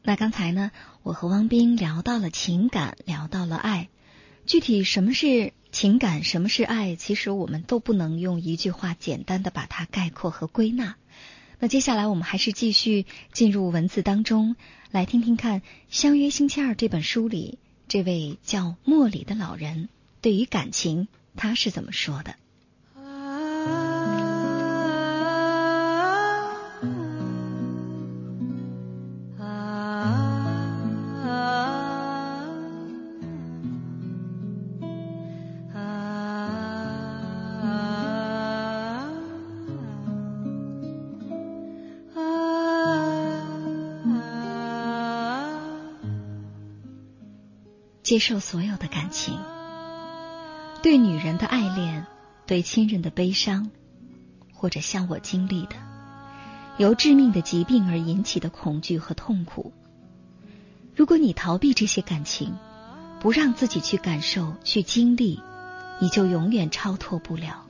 那刚才呢，我和汪斌聊到了情感，聊到了爱。具体什么是情感，什么是爱，其实我们都不能用一句话简单的把它概括和归纳。那接下来我们还是继续进入文字当中，来听听看《相约星期二》这本书里，这位叫莫里的老人，对于感情，他是怎么说的？接受所有的感情，对女人的爱恋，对亲人的悲伤，或者像我经历的由致命的疾病而引起的恐惧和痛苦。如果你逃避这些感情，不让自己去感受，去经历，你就永远超脱不了，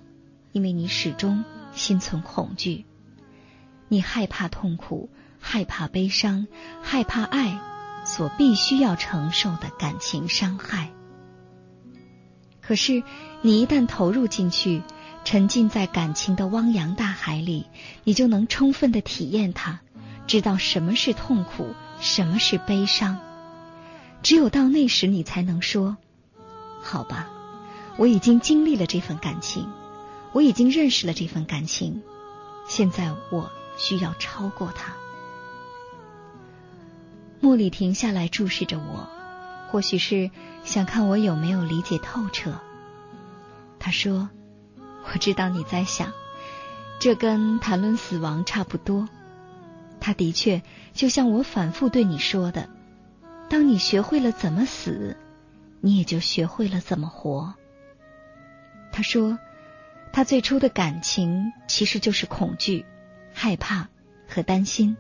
因为你始终心存恐惧，你害怕痛苦，害怕悲伤，害怕爱所必须要承受的感情伤害。可是你一旦投入进去，沉浸在感情的汪洋大海里，你就能充分的体验它，知道什么是痛苦，什么是悲伤。只有到那时，你才能说，好吧，我已经经历了这份感情，我已经认识了这份感情，现在我需要超过它。莫里停下来注视着我，或许是想看我有没有理解透彻。他说，我知道你在想，这跟谈论死亡差不多。他的确就像我反复对你说的，当你学会了怎么死，你也就学会了怎么活。他说，他最初的感情其实就是恐惧、害怕和担心。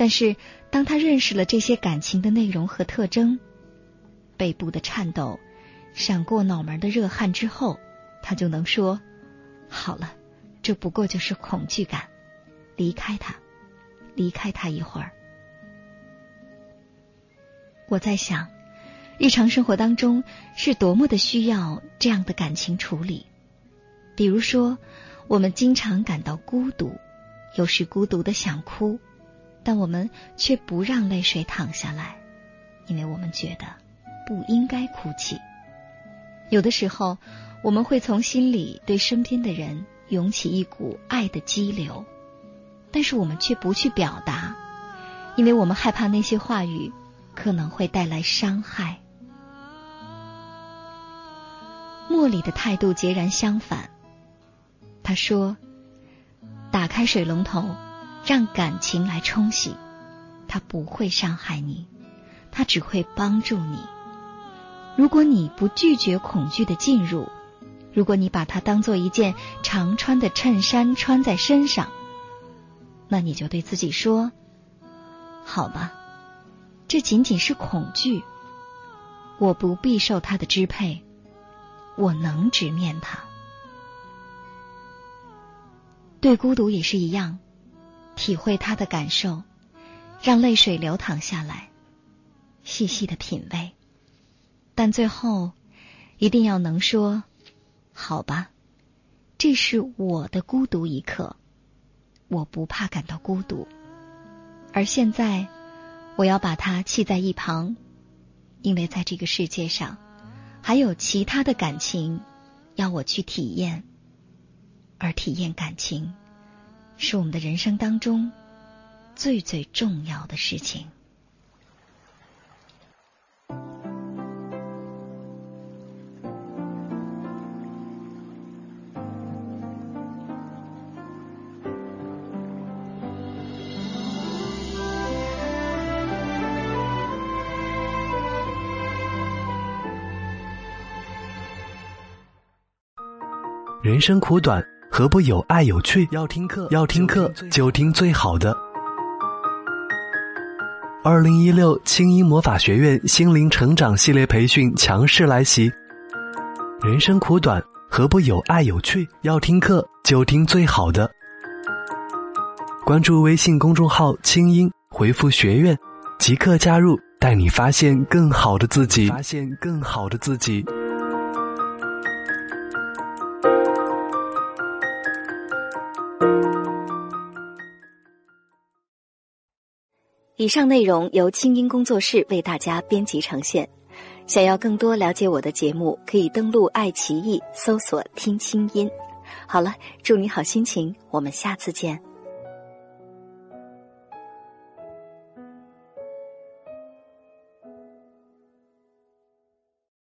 但是当他认识了这些感情的内容和特征，背部的颤抖，闪过脑门的热汗之后，他就能说，好了，这不过就是恐惧感，离开他，离开他一会儿。我在想，日常生活当中是多么的需要这样的感情处理。比如说，我们经常感到孤独，有时孤独的想哭，但我们却不让泪水淌下来，因为我们觉得不应该哭泣。有的时候，我们会从心里对身边的人涌起一股爱的激流，但是我们却不去表达，因为我们害怕那些话语可能会带来伤害。莫里的态度截然相反，他说，打开水龙头，让感情来冲洗，它不会伤害你，它只会帮助你。如果你不拒绝恐惧的进入，如果你把它当做一件常穿的衬衫穿在身上，那你就对自己说，好吧，这仅仅是恐惧，我不必受它的支配，我能直面它。对孤独也是一样，体会他的感受，让泪水流淌下来，细细的品味，但最后一定要能说，好吧，这是我的孤独一刻，我不怕感到孤独，而现在我要把它弃在一旁，因为在这个世界上还有其他的感情要我去体验，而体验感情是我们的人生当中最最重要的事情。人生苦短，何不有爱有趣？要听课就听最好的。2016清音魔法学院心灵成长系列培训强势来袭。人生苦短，何不有爱有趣？要听课就听最好的。关注微信公众号清音，回复学院，即刻加入，带你发现更好的自己。以上内容由清音工作室为大家编辑呈现。想要更多了解我的节目，可以登录爱奇艺搜索听清音。好了，祝你好心情，我们下次见。